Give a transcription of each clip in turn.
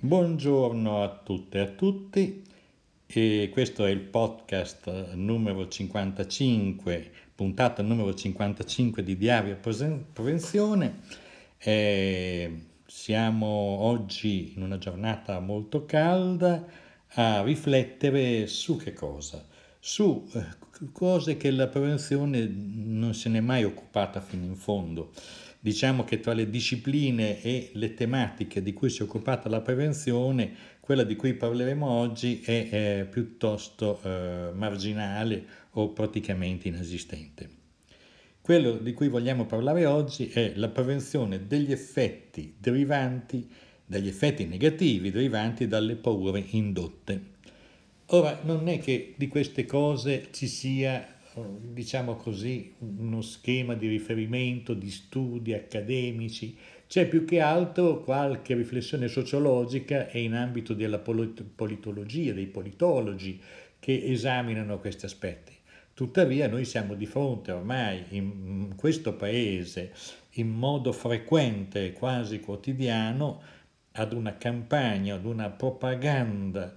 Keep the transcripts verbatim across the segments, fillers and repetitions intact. Buongiorno a tutte e a tutti, e questo è il podcast numero cinquantacinque, puntata numero cinquantacinque di Diario Prevenzione. Eh, siamo oggi in una giornata molto calda a riflettere su che cosa? Su cose che la prevenzione non se n'è mai occupata fino in fondo. Diciamo che tra le discipline e le tematiche di cui si è occupata la prevenzione, quella di cui parleremo oggi è eh, piuttosto eh, marginale o praticamente inesistente. Quello di cui vogliamo parlare oggi è la prevenzione degli effetti derivanti, dagli effetti negativi derivanti dalle paure indotte. Ora, non è che di queste cose ci sia, diciamo così, uno schema di riferimento di studi accademici, c'è più che altro qualche riflessione sociologica e in ambito della politologia, dei politologi che esaminano questi aspetti. Tuttavia noi siamo di fronte ormai in questo paese in modo frequente, quasi quotidiano, ad una campagna, ad una propaganda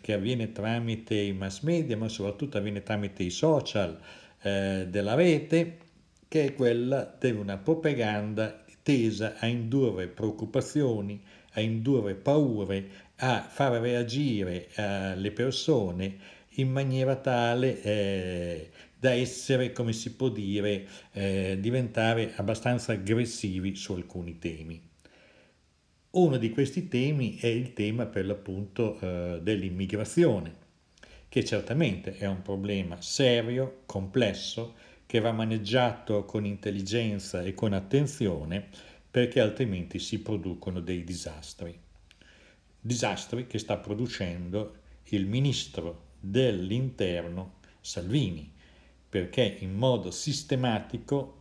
che avviene tramite i mass media, ma soprattutto avviene tramite i social eh, della rete, che è quella di una propaganda tesa a indurre preoccupazioni, a indurre paure, a far reagire eh, le persone in maniera tale eh, da essere, come si può dire, eh, diventare abbastanza aggressivi su alcuni temi. Uno di questi temi è il tema per l'appunto eh, dell'immigrazione, che certamente è un problema serio, complesso, che va maneggiato con intelligenza e con attenzione, perché altrimenti si producono dei disastri. Disastri che sta producendo il ministro dell'Interno Salvini, perché in modo sistematico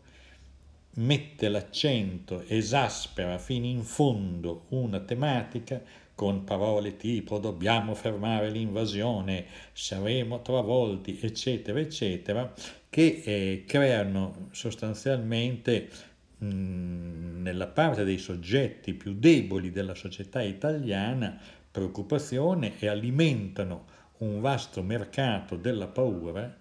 mette l'accento, esaspera fino in fondo una tematica con parole tipo dobbiamo fermare l'invasione, saremo travolti, eccetera, eccetera, che eh, creano sostanzialmente mh, nella parte dei soggetti più deboli della società italiana preoccupazione e alimentano un vasto mercato della paura,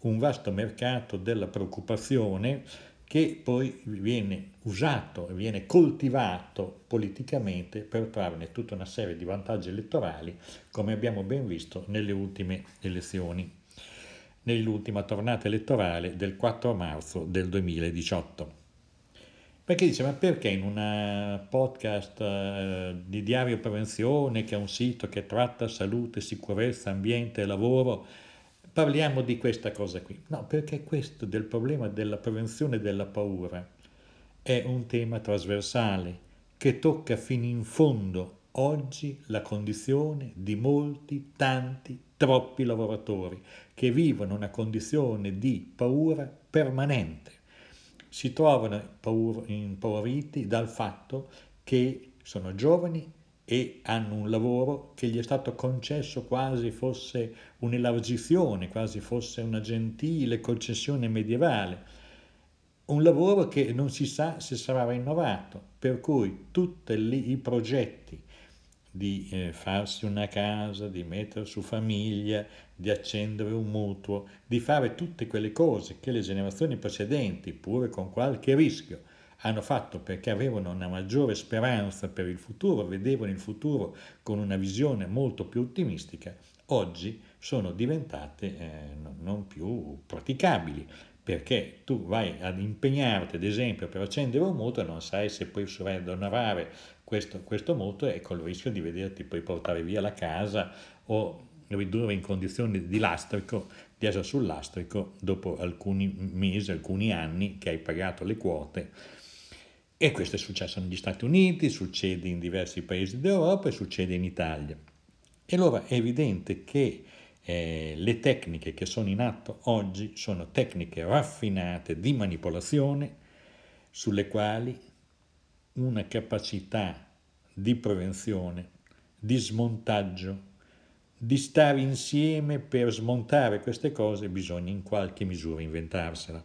un vasto mercato della preoccupazione, che poi viene usato, viene coltivato politicamente per trarne tutta una serie di vantaggi elettorali, come abbiamo ben visto nelle ultime elezioni, nell'ultima tornata elettorale del quattro marzo del duemiladiciotto. Perché dice, ma perché in un podcast eh, di Diario Prevenzione, che è un sito che tratta salute, sicurezza, ambiente e lavoro, parliamo di questa cosa qui? No, perché questo del problema della prevenzione della paura è un tema trasversale che tocca fino in fondo oggi la condizione di molti, tanti, troppi lavoratori che vivono una condizione di paura permanente. Si trovano paur- impauriti dal fatto che sono giovani e hanno un lavoro che gli è stato concesso quasi fosse un'elargizione, quasi fosse una gentile concessione medievale, un lavoro che non si sa se sarà rinnovato, per cui tutti i progetti di eh, farsi una casa, di mettere su famiglia, di accendere un mutuo, di fare tutte quelle cose che le generazioni precedenti, pure con qualche rischio, hanno fatto perché avevano una maggiore speranza per il futuro, vedevano il futuro con una visione molto più ottimistica, oggi sono diventate eh, non più praticabili, perché tu vai ad impegnarti, ad esempio, per accendere un mutuo e non sai se poi sarai ad onorare questo, questo mutuo e col rischio di vederti poi portare via la casa o ridurre in condizioni di lastrico, di essere sul lastrico dopo alcuni mesi, alcuni anni che hai pagato le quote. E questo è successo negli Stati Uniti, succede in diversi paesi d'Europa e succede in Italia. E allora è evidente che eh, le tecniche che sono in atto oggi sono tecniche raffinate di manipolazione, sulle quali una capacità di prevenzione, di smontaggio, di stare insieme per smontare queste cose bisogna in qualche misura inventarsela,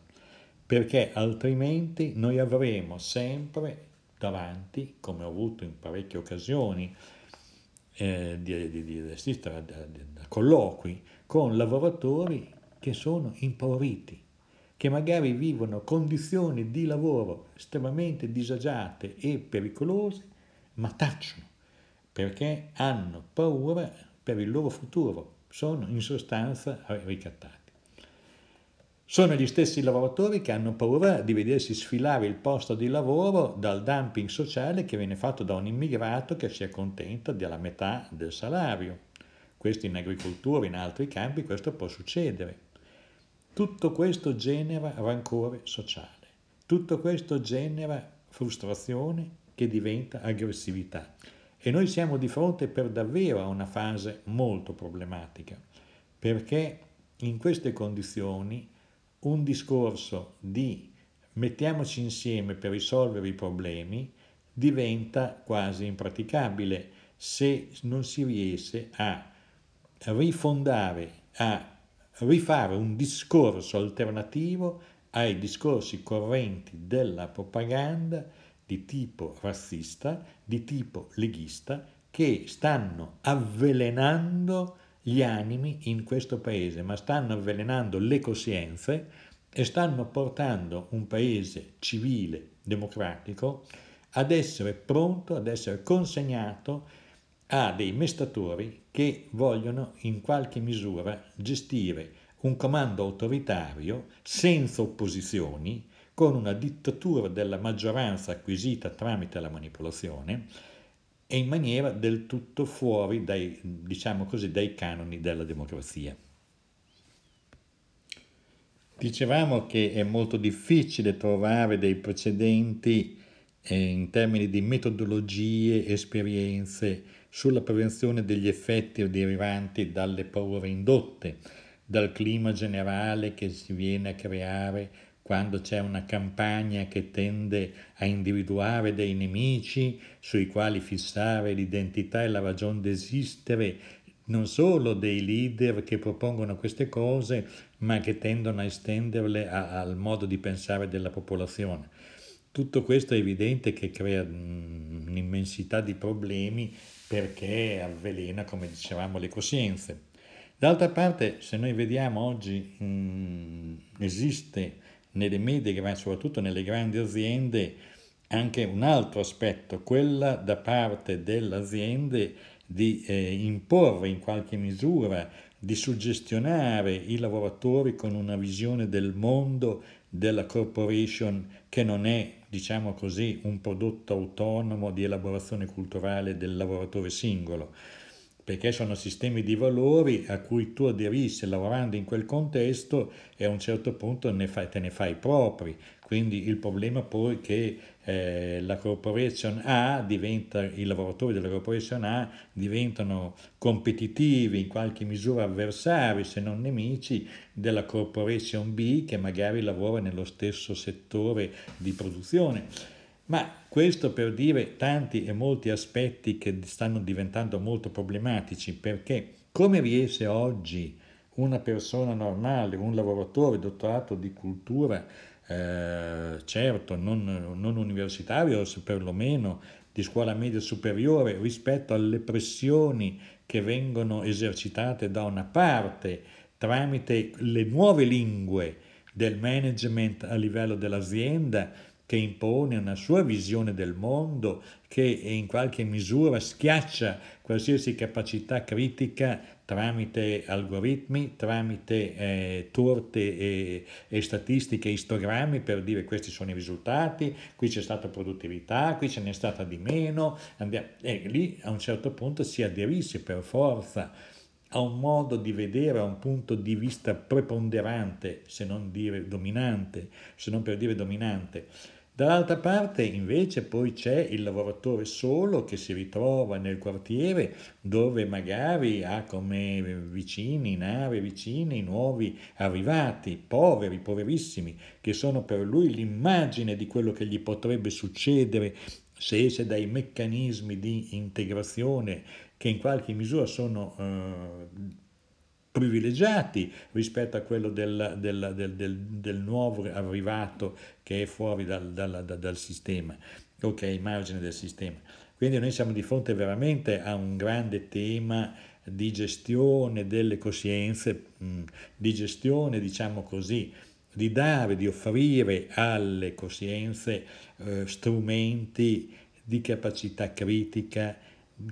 perché altrimenti noi avremo sempre davanti, come ho avuto in parecchie occasioni, eh, di, di, di, di, da, da, da colloqui con lavoratori che sono impauriti, che magari vivono condizioni di lavoro estremamente disagiate e pericolose, ma tacciono perché hanno paura per il loro futuro, sono in sostanza ricattati. Sono gli stessi lavoratori che hanno paura di vedersi sfilare il posto di lavoro dal dumping sociale che viene fatto da un immigrato che si accontenta della metà del salario. Questo in agricoltura, in altri campi, questo può succedere. Tutto questo genera rancore sociale, tutto questo genera frustrazione che diventa aggressività. E noi siamo di fronte per davvero a una fase molto problematica, perché in queste condizioni un discorso di mettiamoci insieme per risolvere i problemi diventa quasi impraticabile se non si riesce a rifondare, a rifare un discorso alternativo ai discorsi correnti della propaganda di tipo razzista, di tipo leghista, che stanno avvelenando gli animi in questo paese, ma stanno avvelenando le coscienze e stanno portando un paese civile, democratico, ad essere pronto, ad essere consegnato a dei mestatori che vogliono in qualche misura gestire un comando autoritario senza opposizioni, con una dittatura della maggioranza acquisita tramite la manipolazione e in maniera del tutto fuori dai, diciamo così, dai canoni della democrazia. Dicevamo che è molto difficile trovare dei precedenti eh, in termini di metodologie, esperienze sulla prevenzione degli effetti derivanti dalle paure indotte, dal clima generale che si viene a creare quando c'è una campagna che tende a individuare dei nemici sui quali fissare l'identità e la ragion d'esistere, non solo dei leader che propongono queste cose, ma che tendono a estenderle a, al modo di pensare della popolazione. Tutto questo è evidente che crea un'immensità di problemi perché avvelena, come dicevamo, le coscienze. D'altra parte, se noi vediamo oggi, mh, esiste nelle medie, ma soprattutto nelle grandi aziende, anche un altro aspetto, quella da parte delle aziende di eh, imporre in qualche misura, di suggestionare i lavoratori con una visione del mondo della corporation che non è, diciamo così, un prodotto autonomo di elaborazione culturale del lavoratore singolo, perché sono sistemi di valori a cui tu aderisci lavorando in quel contesto e a un certo punto ne fai, te ne fai propri. Quindi il problema poi che eh, la corporation A diventa, i lavoratori della corporation A diventano competitivi, in qualche misura avversari se non nemici della corporation B che magari lavora nello stesso settore di produzione. Ma questo per dire tanti e molti aspetti che stanno diventando molto problematici, perché come riesce oggi una persona normale, un lavoratore dottorato di cultura, Eh, certo non, non universitario, perlomeno di scuola media superiore, rispetto alle pressioni che vengono esercitate da una parte tramite le nuove lingue del management a livello dell'azienda che impone una sua visione del mondo che in qualche misura schiaccia qualsiasi capacità critica tramite algoritmi, tramite eh, torte e, e statistiche, istogrammi per dire questi sono i risultati, qui c'è stata produttività, qui ce n'è stata di meno, andiamo. E lì a un certo punto si aderisce per forza a un modo di vedere, a un punto di vista preponderante, se non dire dominante, se non per dire dominante. Dall'altra parte invece poi c'è il lavoratore solo che si ritrova nel quartiere dove magari ha come vicini, in aree vicine, nuovi arrivati, poveri, poverissimi, che sono per lui l'immagine di quello che gli potrebbe succedere se esce dai meccanismi di integrazione che in qualche misura sono eh, privilegiati rispetto a quello del, del, del, del, del nuovo arrivato che è fuori dal, dal, dal sistema, ok, ai margini del sistema. Quindi noi siamo di fronte veramente a un grande tema di gestione delle coscienze, di gestione, diciamo così, di dare, di offrire alle coscienze eh, strumenti di capacità critica,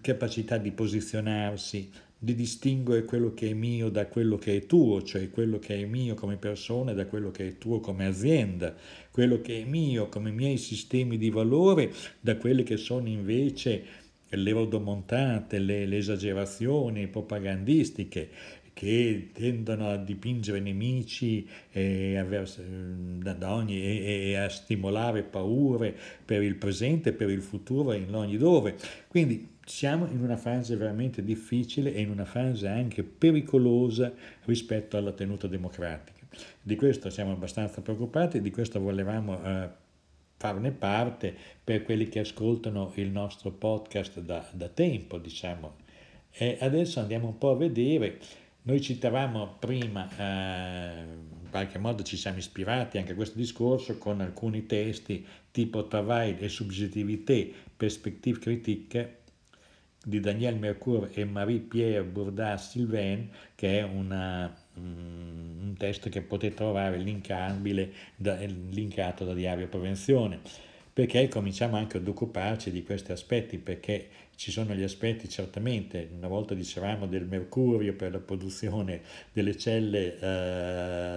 capacità di posizionarsi, di distinguere quello che è mio da quello che è tuo, cioè quello che è mio come persona da quello che è tuo come azienda, quello che è mio come miei sistemi di valore da quelle che sono invece le rodomontate, le, le esagerazioni propagandistiche che tendono a dipingere nemici e, avvers- da ogni, e, e a stimolare paure per il presente, per il futuro e in ogni dove. Quindi siamo in una fase veramente difficile e in una fase anche pericolosa rispetto alla tenuta democratica. Di questo siamo abbastanza preoccupati, di questo volevamo eh, farne parte per quelli che ascoltano il nostro podcast da, da tempo, diciamo. E adesso andiamo un po' a vedere. Noi citavamo prima, eh, in qualche modo ci siamo ispirati anche a questo discorso con alcuni testi tipo Travail et Subjectivité, Perspective Critique, di Daniel Mercure e Marie-Pierre Bourdin-Sylven, che è una, um, un testo che potete trovare linkabile da, linkato da Diario Prevenzione, perché cominciamo anche ad occuparci di questi aspetti, perché ci sono gli aspetti certamente, una volta dicevamo del mercurio per la produzione delle celle eh,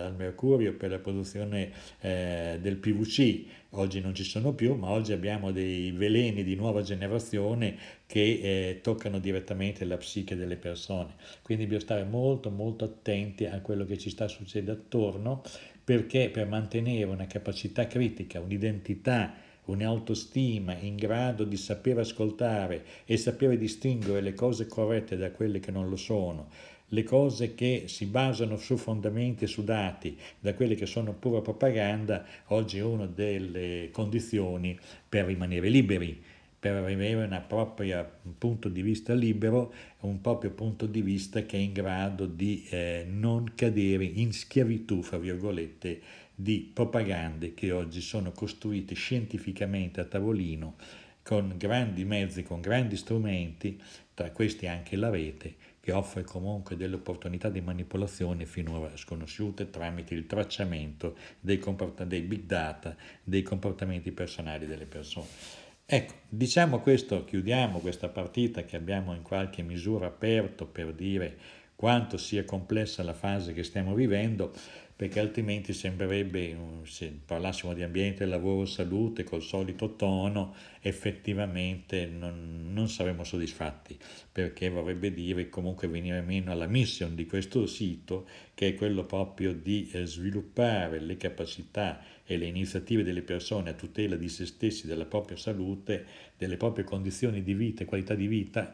al mercurio per la produzione eh, del P V C, oggi non ci sono più, ma oggi abbiamo dei veleni di nuova generazione che eh, toccano direttamente la psiche delle persone, quindi bisogna stare molto molto attenti a quello che ci sta succedendo attorno, perché per mantenere una capacità critica, un'identità, un'autostima in grado di sapere ascoltare e sapere distinguere le cose corrette da quelle che non lo sono, le cose che si basano su fondamenti e su dati da quelle che sono pura propaganda, oggi è una delle condizioni per rimanere liberi, per avere una propria, un punto di vista libero, un proprio punto di vista che è in grado di eh, non cadere in schiavitù, fra virgolette, di propagande che oggi sono costruite scientificamente a tavolino, con grandi mezzi, con grandi strumenti, tra questi anche la rete, che offre comunque delle opportunità di manipolazione finora sconosciute tramite il tracciamento dei, comport- dei big data, dei comportamenti personali delle persone. Ecco, diciamo questo, chiudiamo questa partita che abbiamo in qualche misura aperto per dire quanto sia complessa la fase che stiamo vivendo, perché altrimenti sembrerebbe, se parlassimo di ambiente, lavoro, salute, col solito tono, effettivamente non, non saremmo soddisfatti, perché vorrebbe dire comunque venire meno alla mission di questo sito, che è quello proprio di sviluppare le capacità e le iniziative delle persone a tutela di se stessi, della propria salute, delle proprie condizioni di vita e qualità di vita,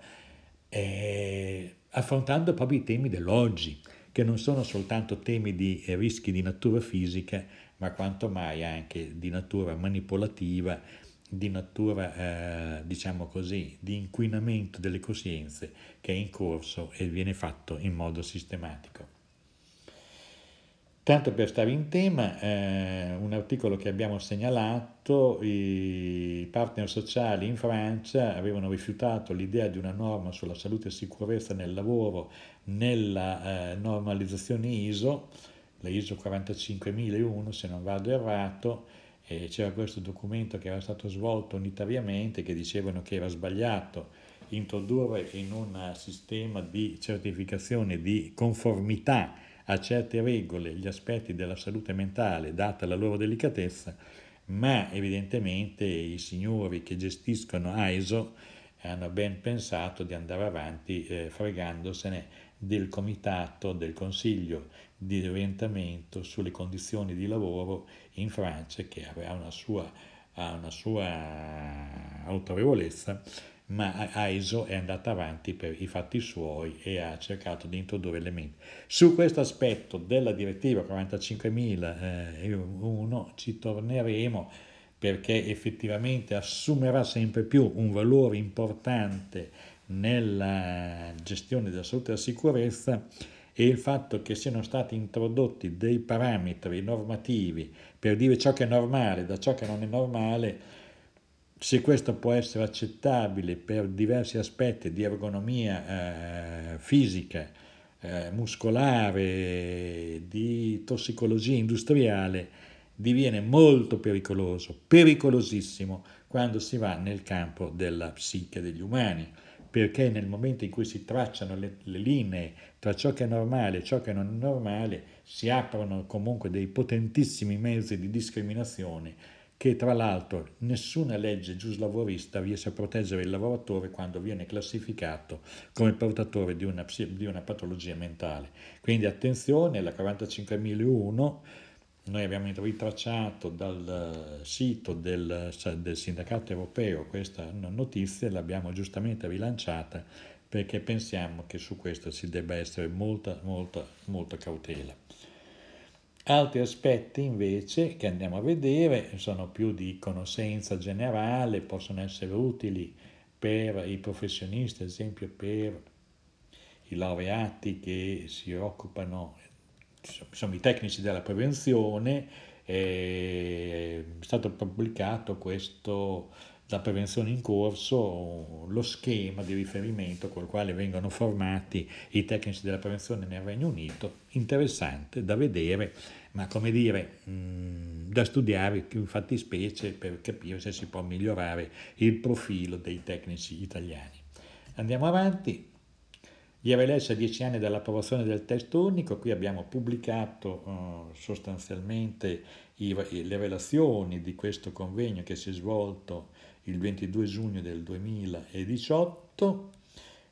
eh, affrontando proprio i temi dell'oggi, che non sono soltanto temi di rischi di natura fisica, ma quanto mai anche di natura manipolativa, di natura, eh, diciamo così, di inquinamento delle coscienze che è in corso e viene fatto in modo sistematico. Tanto per stare in tema, eh, un articolo che abbiamo segnalato, i partner sociali in Francia avevano rifiutato l'idea di una norma sulla salute e sicurezza nel lavoro nella eh, normalizzazione I S O, la I S O quarantacinquemilauno se non vado errato, e c'era questo documento che era stato svolto unitariamente, che dicevano che era sbagliato introdurre in un sistema di certificazione di conformità a certe regole gli aspetti della salute mentale, data la loro delicatezza, ma evidentemente i signori che gestiscono I S O hanno ben pensato di andare avanti eh, fregandosene del comitato, del consiglio di orientamento sulle condizioni di lavoro in Francia, che ha una sua, ha una sua autorevolezza, ma I S O è andata avanti per i fatti suoi e ha cercato di introdurre elementi. Su questo aspetto della direttiva quarantacinquemilauno ci torneremo, perché effettivamente assumerà sempre più un valore importante nella gestione della salute e della sicurezza, e il fatto che siano stati introdotti dei parametri normativi per dire ciò che è normale da ciò che non è normale Se questo può essere accettabile per diversi aspetti di ergonomia eh, fisica, eh, muscolare, di tossicologia industriale, diviene molto pericoloso, pericolosissimo, quando si va nel campo della psiche degli umani, perché nel momento in cui si tracciano le, le linee tra ciò che è normale e ciò che non è normale, si aprono comunque dei potentissimi mezzi di discriminazione, che tra l'altro nessuna legge giuslavorista riesce a proteggere il lavoratore quando viene classificato come portatore di una, di una patologia mentale. Quindi attenzione, la quarantacinquemilauno, noi abbiamo ritracciato dal sito del, del sindacato europeo questa notizia e l'abbiamo giustamente rilanciata perché pensiamo che su questo si debba essere molta, molta, molta cautela. Altri aspetti invece che andiamo a vedere sono più di conoscenza generale, possono essere utili per i professionisti, ad esempio per i laureati che si occupano, sono i tecnici della prevenzione. È stato pubblicato questo, la prevenzione in corso, lo schema di riferimento col quale vengono formati i tecnici della prevenzione nel Regno Unito, interessante da vedere, ma come dire, mh, da studiare in fattispecie per capire se si può migliorare il profilo dei tecnici italiani. Andiamo avanti, gli R L S a dieci anni dall'approvazione del testo unico, qui abbiamo pubblicato uh, sostanzialmente i, le relazioni di questo convegno che si è svolto il ventidue giugno del duemiladiciotto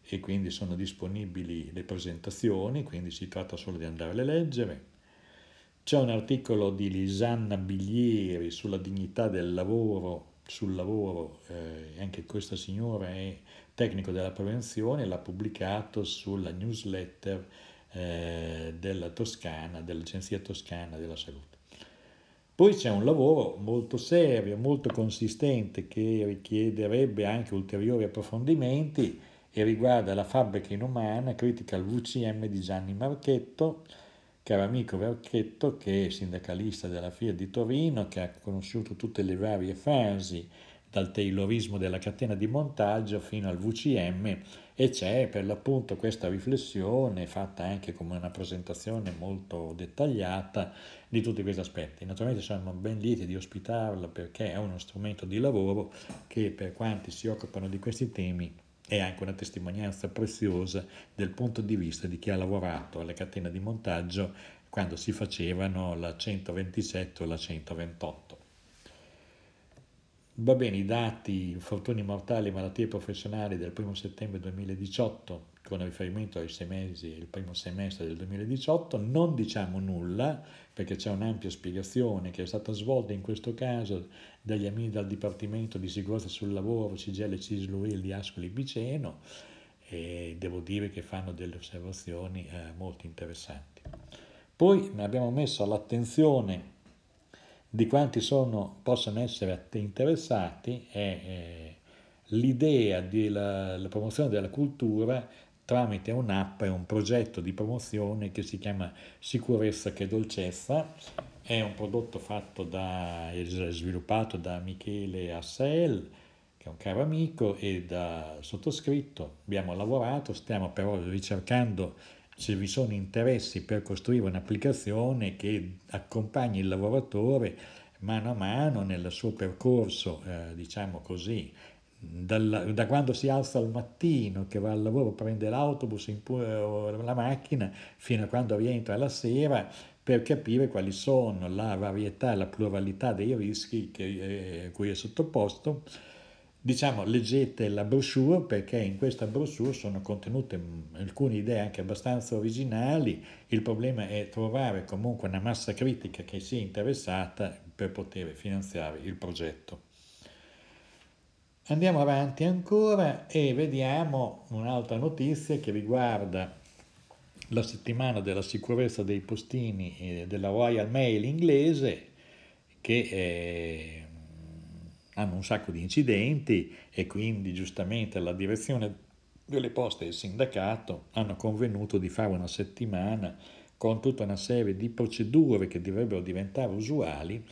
e quindi sono disponibili le presentazioni, quindi si tratta solo di andarle a leggere. C'è un articolo di Lisanna Biglieri sulla dignità del lavoro, sul lavoro, eh, anche questa signora è tecnico della prevenzione, l'ha pubblicato sulla newsletter eh, della Toscana, dell'Agenzia Toscana della Salute. Poi c'è un lavoro molto serio, molto consistente, che richiederebbe anche ulteriori approfondimenti e riguarda la fabbrica inumana, critica al V C M di Gianni Marchetto, caro amico Marchetto, che è sindacalista della FIAT di Torino, che ha conosciuto tutte le varie fasi, dal taylorismo della catena di montaggio fino al V C M, e c'è per l'appunto questa riflessione fatta anche come una presentazione molto dettagliata di tutti questi aspetti. Naturalmente siamo ben lieti di ospitarla perché è uno strumento di lavoro che per quanti si occupano di questi temi è anche una testimonianza preziosa del punto di vista di chi ha lavorato alla catena di montaggio quando si facevano la centoventisette o la centoventotto. Va bene, i dati infortuni mortali e malattie professionali del primo settembre duemiladiciotto con riferimento ai sei mesi e il primo semestre del duemiladiciotto, non diciamo nulla perché c'è un'ampia spiegazione che è stata svolta in questo caso dagli amici del Dipartimento di Sicurezza sul Lavoro, C G I L, C I S L U I L di Ascoli Piceno, e devo dire che fanno delle osservazioni eh, molto interessanti. Poi abbiamo messo all'attenzione di quanti sono, possono essere interessati è eh, l'idea della promozione della cultura tramite un'app e un progetto di promozione che si chiama Sicurezza che Dolcezza, è un prodotto fatto da, sviluppato da Michele Assael, che è un caro amico, e da sottoscritto abbiamo lavorato, stiamo però ricercando se vi sono interessi per costruire un'applicazione che accompagni il lavoratore mano a mano nel suo percorso, eh, diciamo così, dal, da quando si alza al mattino, che va al lavoro, prende l'autobus o la macchina, fino a quando rientra la sera, per capire quali sono la varietà, la pluralità dei rischi che, eh, cui è sottoposto. Diciamo, leggete la brochure perché in questa brochure sono contenute alcune idee anche abbastanza originali, il problema è trovare comunque una massa critica che sia interessata per poter finanziare il progetto. Andiamo avanti ancora e vediamo un'altra notizia che riguarda la settimana della sicurezza dei postini della Royal Mail inglese, che è... hanno un sacco di incidenti e quindi giustamente la direzione delle poste e il sindacato hanno convenuto di fare una settimana con tutta una serie di procedure che dovrebbero diventare usuali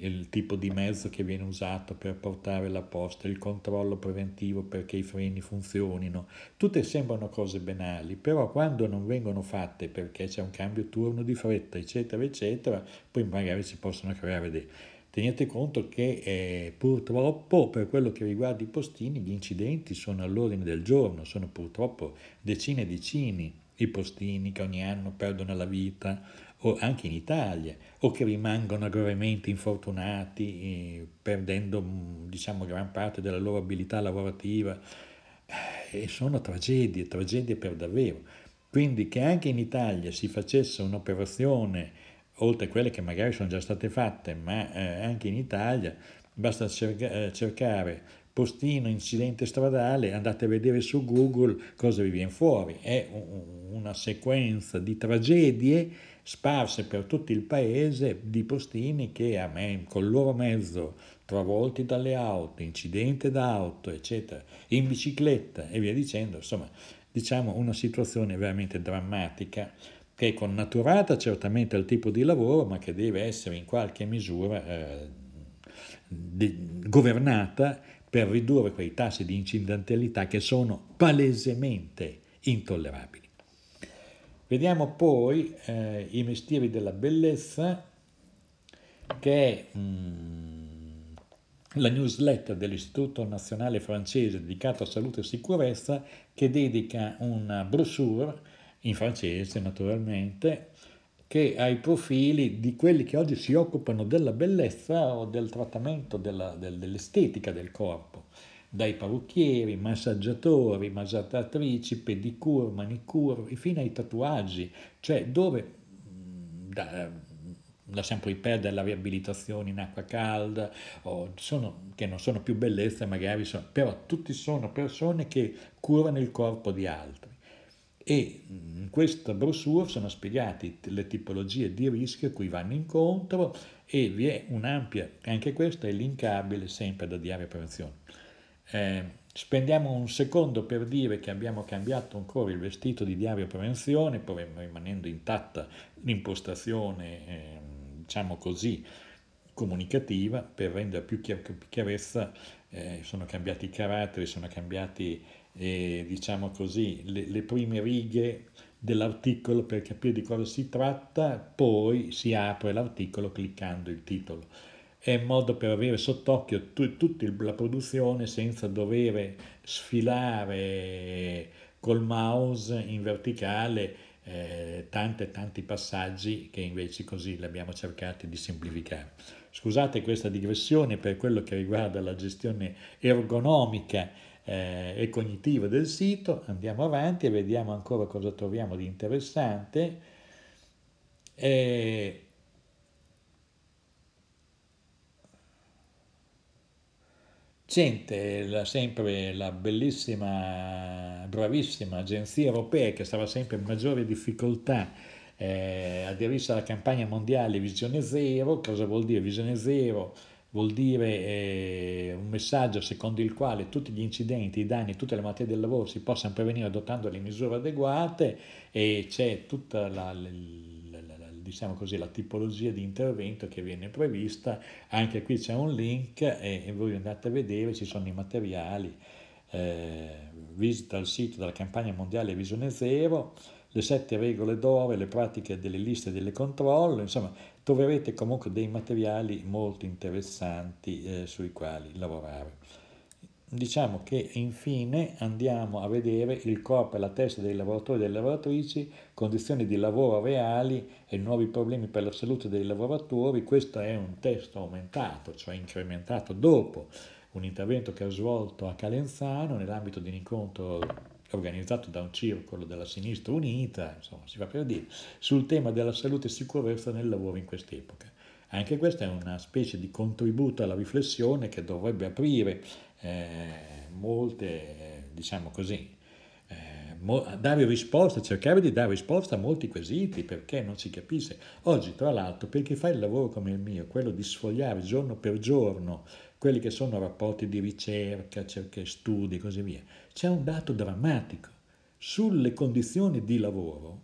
il tipo di mezzo che viene usato per portare la posta, il controllo preventivo perché i freni funzionino, tutte sembrano cose banali, però quando non vengono fatte perché c'è un cambio turno di fretta, eccetera, eccetera, poi magari si possono creare dei... Tenete conto che eh, purtroppo per quello che riguarda i postini gli incidenti sono all'ordine del giorno, sono purtroppo decine e decine i postini che ogni anno perdono la vita, o anche in Italia, o che rimangono gravemente infortunati, eh, perdendo diciamo gran parte della loro abilità lavorativa, eh, e sono tragedie, tragedie per davvero. Quindi che anche in Italia si facesse un'operazione oltre a quelle che magari sono già state fatte, ma eh, anche in Italia, basta cerca, cercare postino incidente stradale, andate a vedere su Google cosa vi viene fuori. È un, una sequenza di tragedie sparse per tutto il paese, di postini che a me, con il loro mezzo, travolti dalle auto, incidente d'auto, eccetera, in bicicletta e via dicendo. Insomma, diciamo una situazione veramente drammatica, che è connaturata certamente al tipo di lavoro, ma che deve essere in qualche misura eh, de- governata per ridurre quei tassi di incidentalità che sono palesemente intollerabili. Vediamo poi eh, i mestieri della bellezza, che è mh, la newsletter dell'Istituto Nazionale Francese dedicata a salute e sicurezza, che dedica una brochure in francese naturalmente, che ha i profili di quelli che oggi si occupano della bellezza o del trattamento della, del, dell'estetica del corpo, dai parrucchieri, massaggiatori, massaggiatrici, pedicure, manicure, fino ai tatuaggi, cioè dove, da, lasciamo poi perdere la riabilitazione in acqua calda, o sono, che non sono più bellezza magari, sono, però tutti sono persone che curano il corpo di altri. E in questa brochure sono spiegate le tipologie di rischio a cui vanno incontro, e vi è un'ampia, anche questa è linkabile sempre da Diario Prevenzione. Eh, spendiamo un secondo per dire che abbiamo cambiato ancora il vestito di Diario Prevenzione, poi rimanendo intatta l'impostazione, eh, diciamo così, comunicativa, per rendere più chiarezza, eh, sono cambiati i caratteri, sono cambiati... E, diciamo così, le, le prime righe dell'articolo per capire di cosa si tratta, poi si apre l'articolo cliccando il titolo. È un modo per avere sott'occhio tu, tutta la produzione senza dover sfilare col mouse in verticale eh, tanti e tanti passaggi, che invece così li abbiamo cercati di semplificare. Scusate questa digressione per quello che riguarda la gestione ergonomica e cognitiva del sito. Andiamo avanti e vediamo ancora cosa troviamo di interessante. E... Gente, la, sempre la bellissima, bravissima agenzia europea, che stava sempre in maggiore difficoltà, eh, aderisce alla campagna mondiale Visione Zero. Cosa vuol dire Visione Zero? Vuol dire eh, un messaggio secondo il quale tutti gli incidenti, i danni, tutte le malattie del lavoro si possano prevenire adottando le misure adeguate, e c'è tutta la, la, la, la, diciamo così, la tipologia di intervento che viene prevista. Anche qui c'è un link e, e voi andate a vedere, ci sono i materiali. Eh, visita il sito della campagna mondiale Visione Zero, le sette regole d'oro, le pratiche delle liste e delle controllo, insomma troverete comunque dei materiali molto interessanti eh, sui quali lavorare. Diciamo che infine andiamo a vedere il corpo e la testa dei lavoratori e delle lavoratrici, condizioni di lavoro reali e nuovi problemi per la salute dei lavoratori. Questo è un testo aumentato, cioè incrementato dopo un intervento che ho svolto a Calenzano nell'ambito di un incontro organizzato da un circolo della Sinistra Unita, insomma si va per dire, sul tema della salute e sicurezza nel lavoro in quest'epoca. Anche questa è una specie di contributo alla riflessione che dovrebbe aprire eh, molte, eh, diciamo così, eh, mo- dare risposta, cercare di dare risposta a molti quesiti, perché non si capisce. Oggi, tra l'altro, per chi fa il lavoro come il mio, quello di sfogliare giorno per giorno quelli che sono rapporti di ricerca, cerche, studi e così via, c'è un dato drammatico. Sulle condizioni di lavoro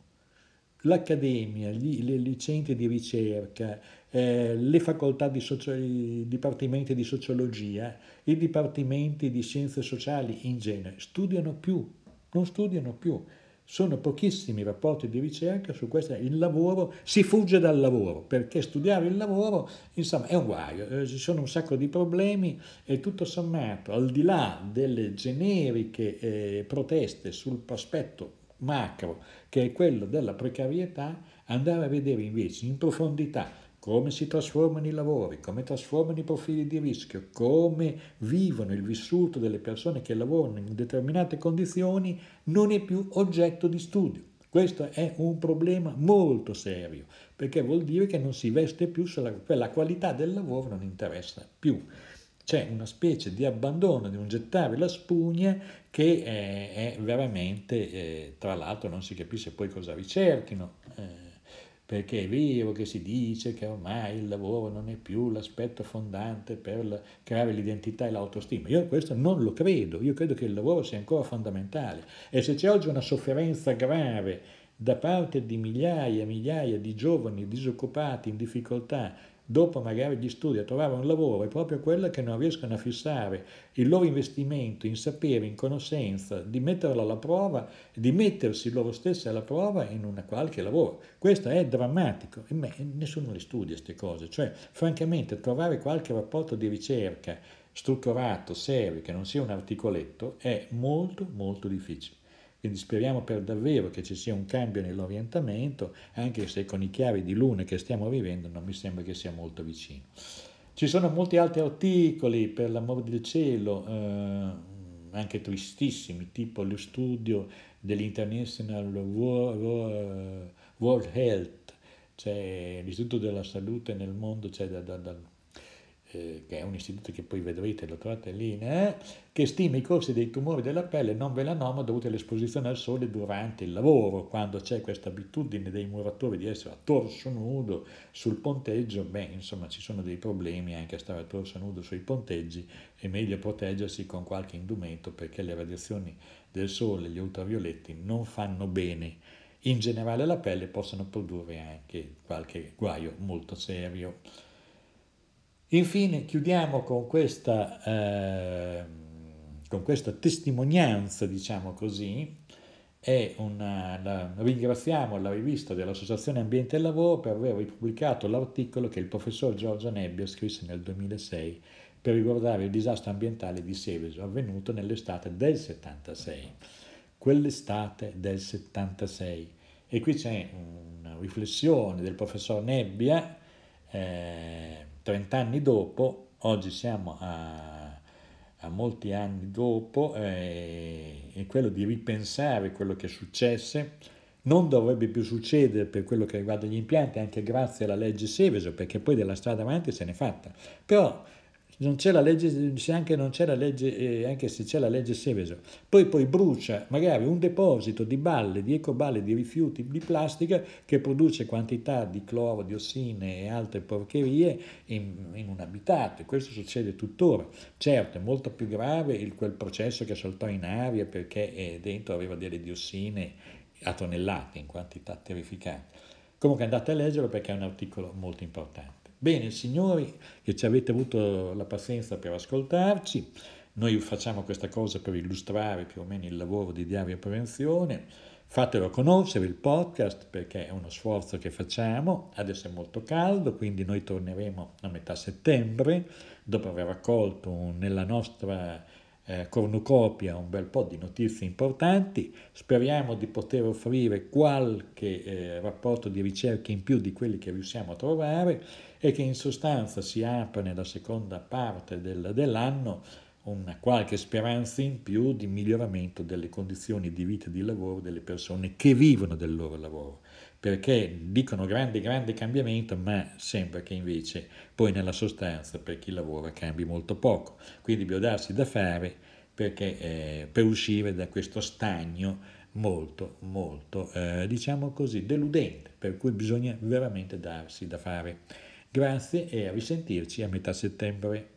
l'accademia, gli, i centri di ricerca, eh, le facoltà di socio- i dipartimenti di sociologia, i dipartimenti di scienze sociali in genere, studiano più, non studiano più. Sono pochissimi i rapporti di ricerca su questo. Il lavoro, si fugge dal lavoro, perché studiare il lavoro, insomma, è un guaio, ci sono un sacco di problemi e tutto sommato, al di là delle generiche eh, proteste sul prospetto macro, che è quello della precarietà, andare a vedere invece in profondità come si trasformano i lavori, come trasformano i profili di rischio, come vivono il vissuto delle persone che lavorano in determinate condizioni, non è più oggetto di studio. Questo è un problema molto serio, perché vuol dire che non si veste più sulla quella qualità del lavoro, non interessa più. C'è una specie di abbandono, di un gettare la spugna che è, è veramente, eh, tra l'altro non si capisce poi cosa ricerchino, eh, perché è vero che si dice che ormai il lavoro non è più l'aspetto fondante per la, creare l'identità e l'autostima. Io questo non lo credo, io credo che il lavoro sia ancora fondamentale, e se c'è oggi una sofferenza grave da parte di migliaia e migliaia di giovani disoccupati in difficoltà dopo magari gli studi a trovare un lavoro, è proprio quella che non riescono a fissare il loro investimento in sapere, in conoscenza, di metterlo alla prova, di mettersi loro stessi alla prova in una qualche lavoro. Questo è drammatico, e nessuno le studia queste cose, cioè francamente trovare qualche rapporto di ricerca strutturato, serio, che non sia un articoletto, è molto molto difficile. Quindi speriamo per davvero che ci sia un cambio nell'orientamento, anche se con i chiari di luna che stiamo vivendo non mi sembra che sia molto vicino. Ci sono molti altri articoli, per l'amor del cielo, eh, anche tristissimi, tipo lo studio dell'International World Health, cioè l'Istituto della Salute nel mondo, cioè da... da, da che è un istituto che poi vedrete, lo trovate lì, eh? che stima i corsi dei tumori della pelle non melanoma dovuti all'esposizione al sole durante il lavoro, quando c'è questa abitudine dei muratori di essere a torso nudo sul ponteggio. Beh, insomma, ci sono dei problemi anche a stare a torso nudo sui ponteggi, è meglio proteggersi con qualche indumento, perché le radiazioni del sole, gli ultravioletti, non fanno bene in generale alla pelle, possono produrre anche qualche guaio molto serio. Infine chiudiamo con questa, eh, con questa testimonianza, diciamo così, è una, la, ringraziamo la rivista dell'Associazione Ambiente e Lavoro per aver ripubblicato l'articolo che il professor Giorgio Nebbia scrisse nel duemilasei per riguardare il disastro ambientale di Seveso avvenuto nell'estate del settantasei. Quell'estate del settantasei. E qui c'è una riflessione del professor Nebbia, eh, trent'anni dopo, oggi siamo a, a molti anni dopo, eh, e quello di ripensare quello che successe non dovrebbe più succedere per quello che riguarda gli impianti, anche grazie alla legge Seveso, perché poi della strada avanti se n'è fatta. Però non c'è la legge, se anche, non c'è la legge, eh, anche se c'è la legge Seveso, poi poi brucia magari un deposito di balle, di ecoballe, di rifiuti, di plastica, che produce quantità di cloro, di diossine e altre porcherie in, in un abitato, e questo succede tuttora. Certo, è molto più grave il, quel processo che saltò in aria, perché eh, dentro aveva delle diossine a tonnellate, in quantità terrificanti. Comunque andate a leggerlo, perché è un articolo molto importante. Bene, signori, che ci avete avuto la pazienza per ascoltarci. Noi facciamo questa cosa per illustrare più o meno il lavoro di Diario Prevenzione. Fatelo conoscere il podcast, perché è uno sforzo che facciamo. Adesso è molto caldo, quindi noi torneremo a metà settembre, dopo aver raccolto un, nella nostra eh, cornucopia un bel po' di notizie importanti. Speriamo di poter offrire qualche eh, rapporto di ricerca in più di quelli che riusciamo a trovare, e che in sostanza si apre nella seconda parte del, dell'anno una qualche speranza in più di miglioramento delle condizioni di vita e di lavoro delle persone che vivono del loro lavoro, perché dicono grande grande cambiamento, ma sembra che invece poi nella sostanza per chi lavora cambi molto poco. Quindi bisogna darsi da fare perché, eh, per uscire da questo stagno molto molto eh, diciamo così deludente, per cui bisogna veramente darsi da fare. Grazie e a risentirci a metà settembre.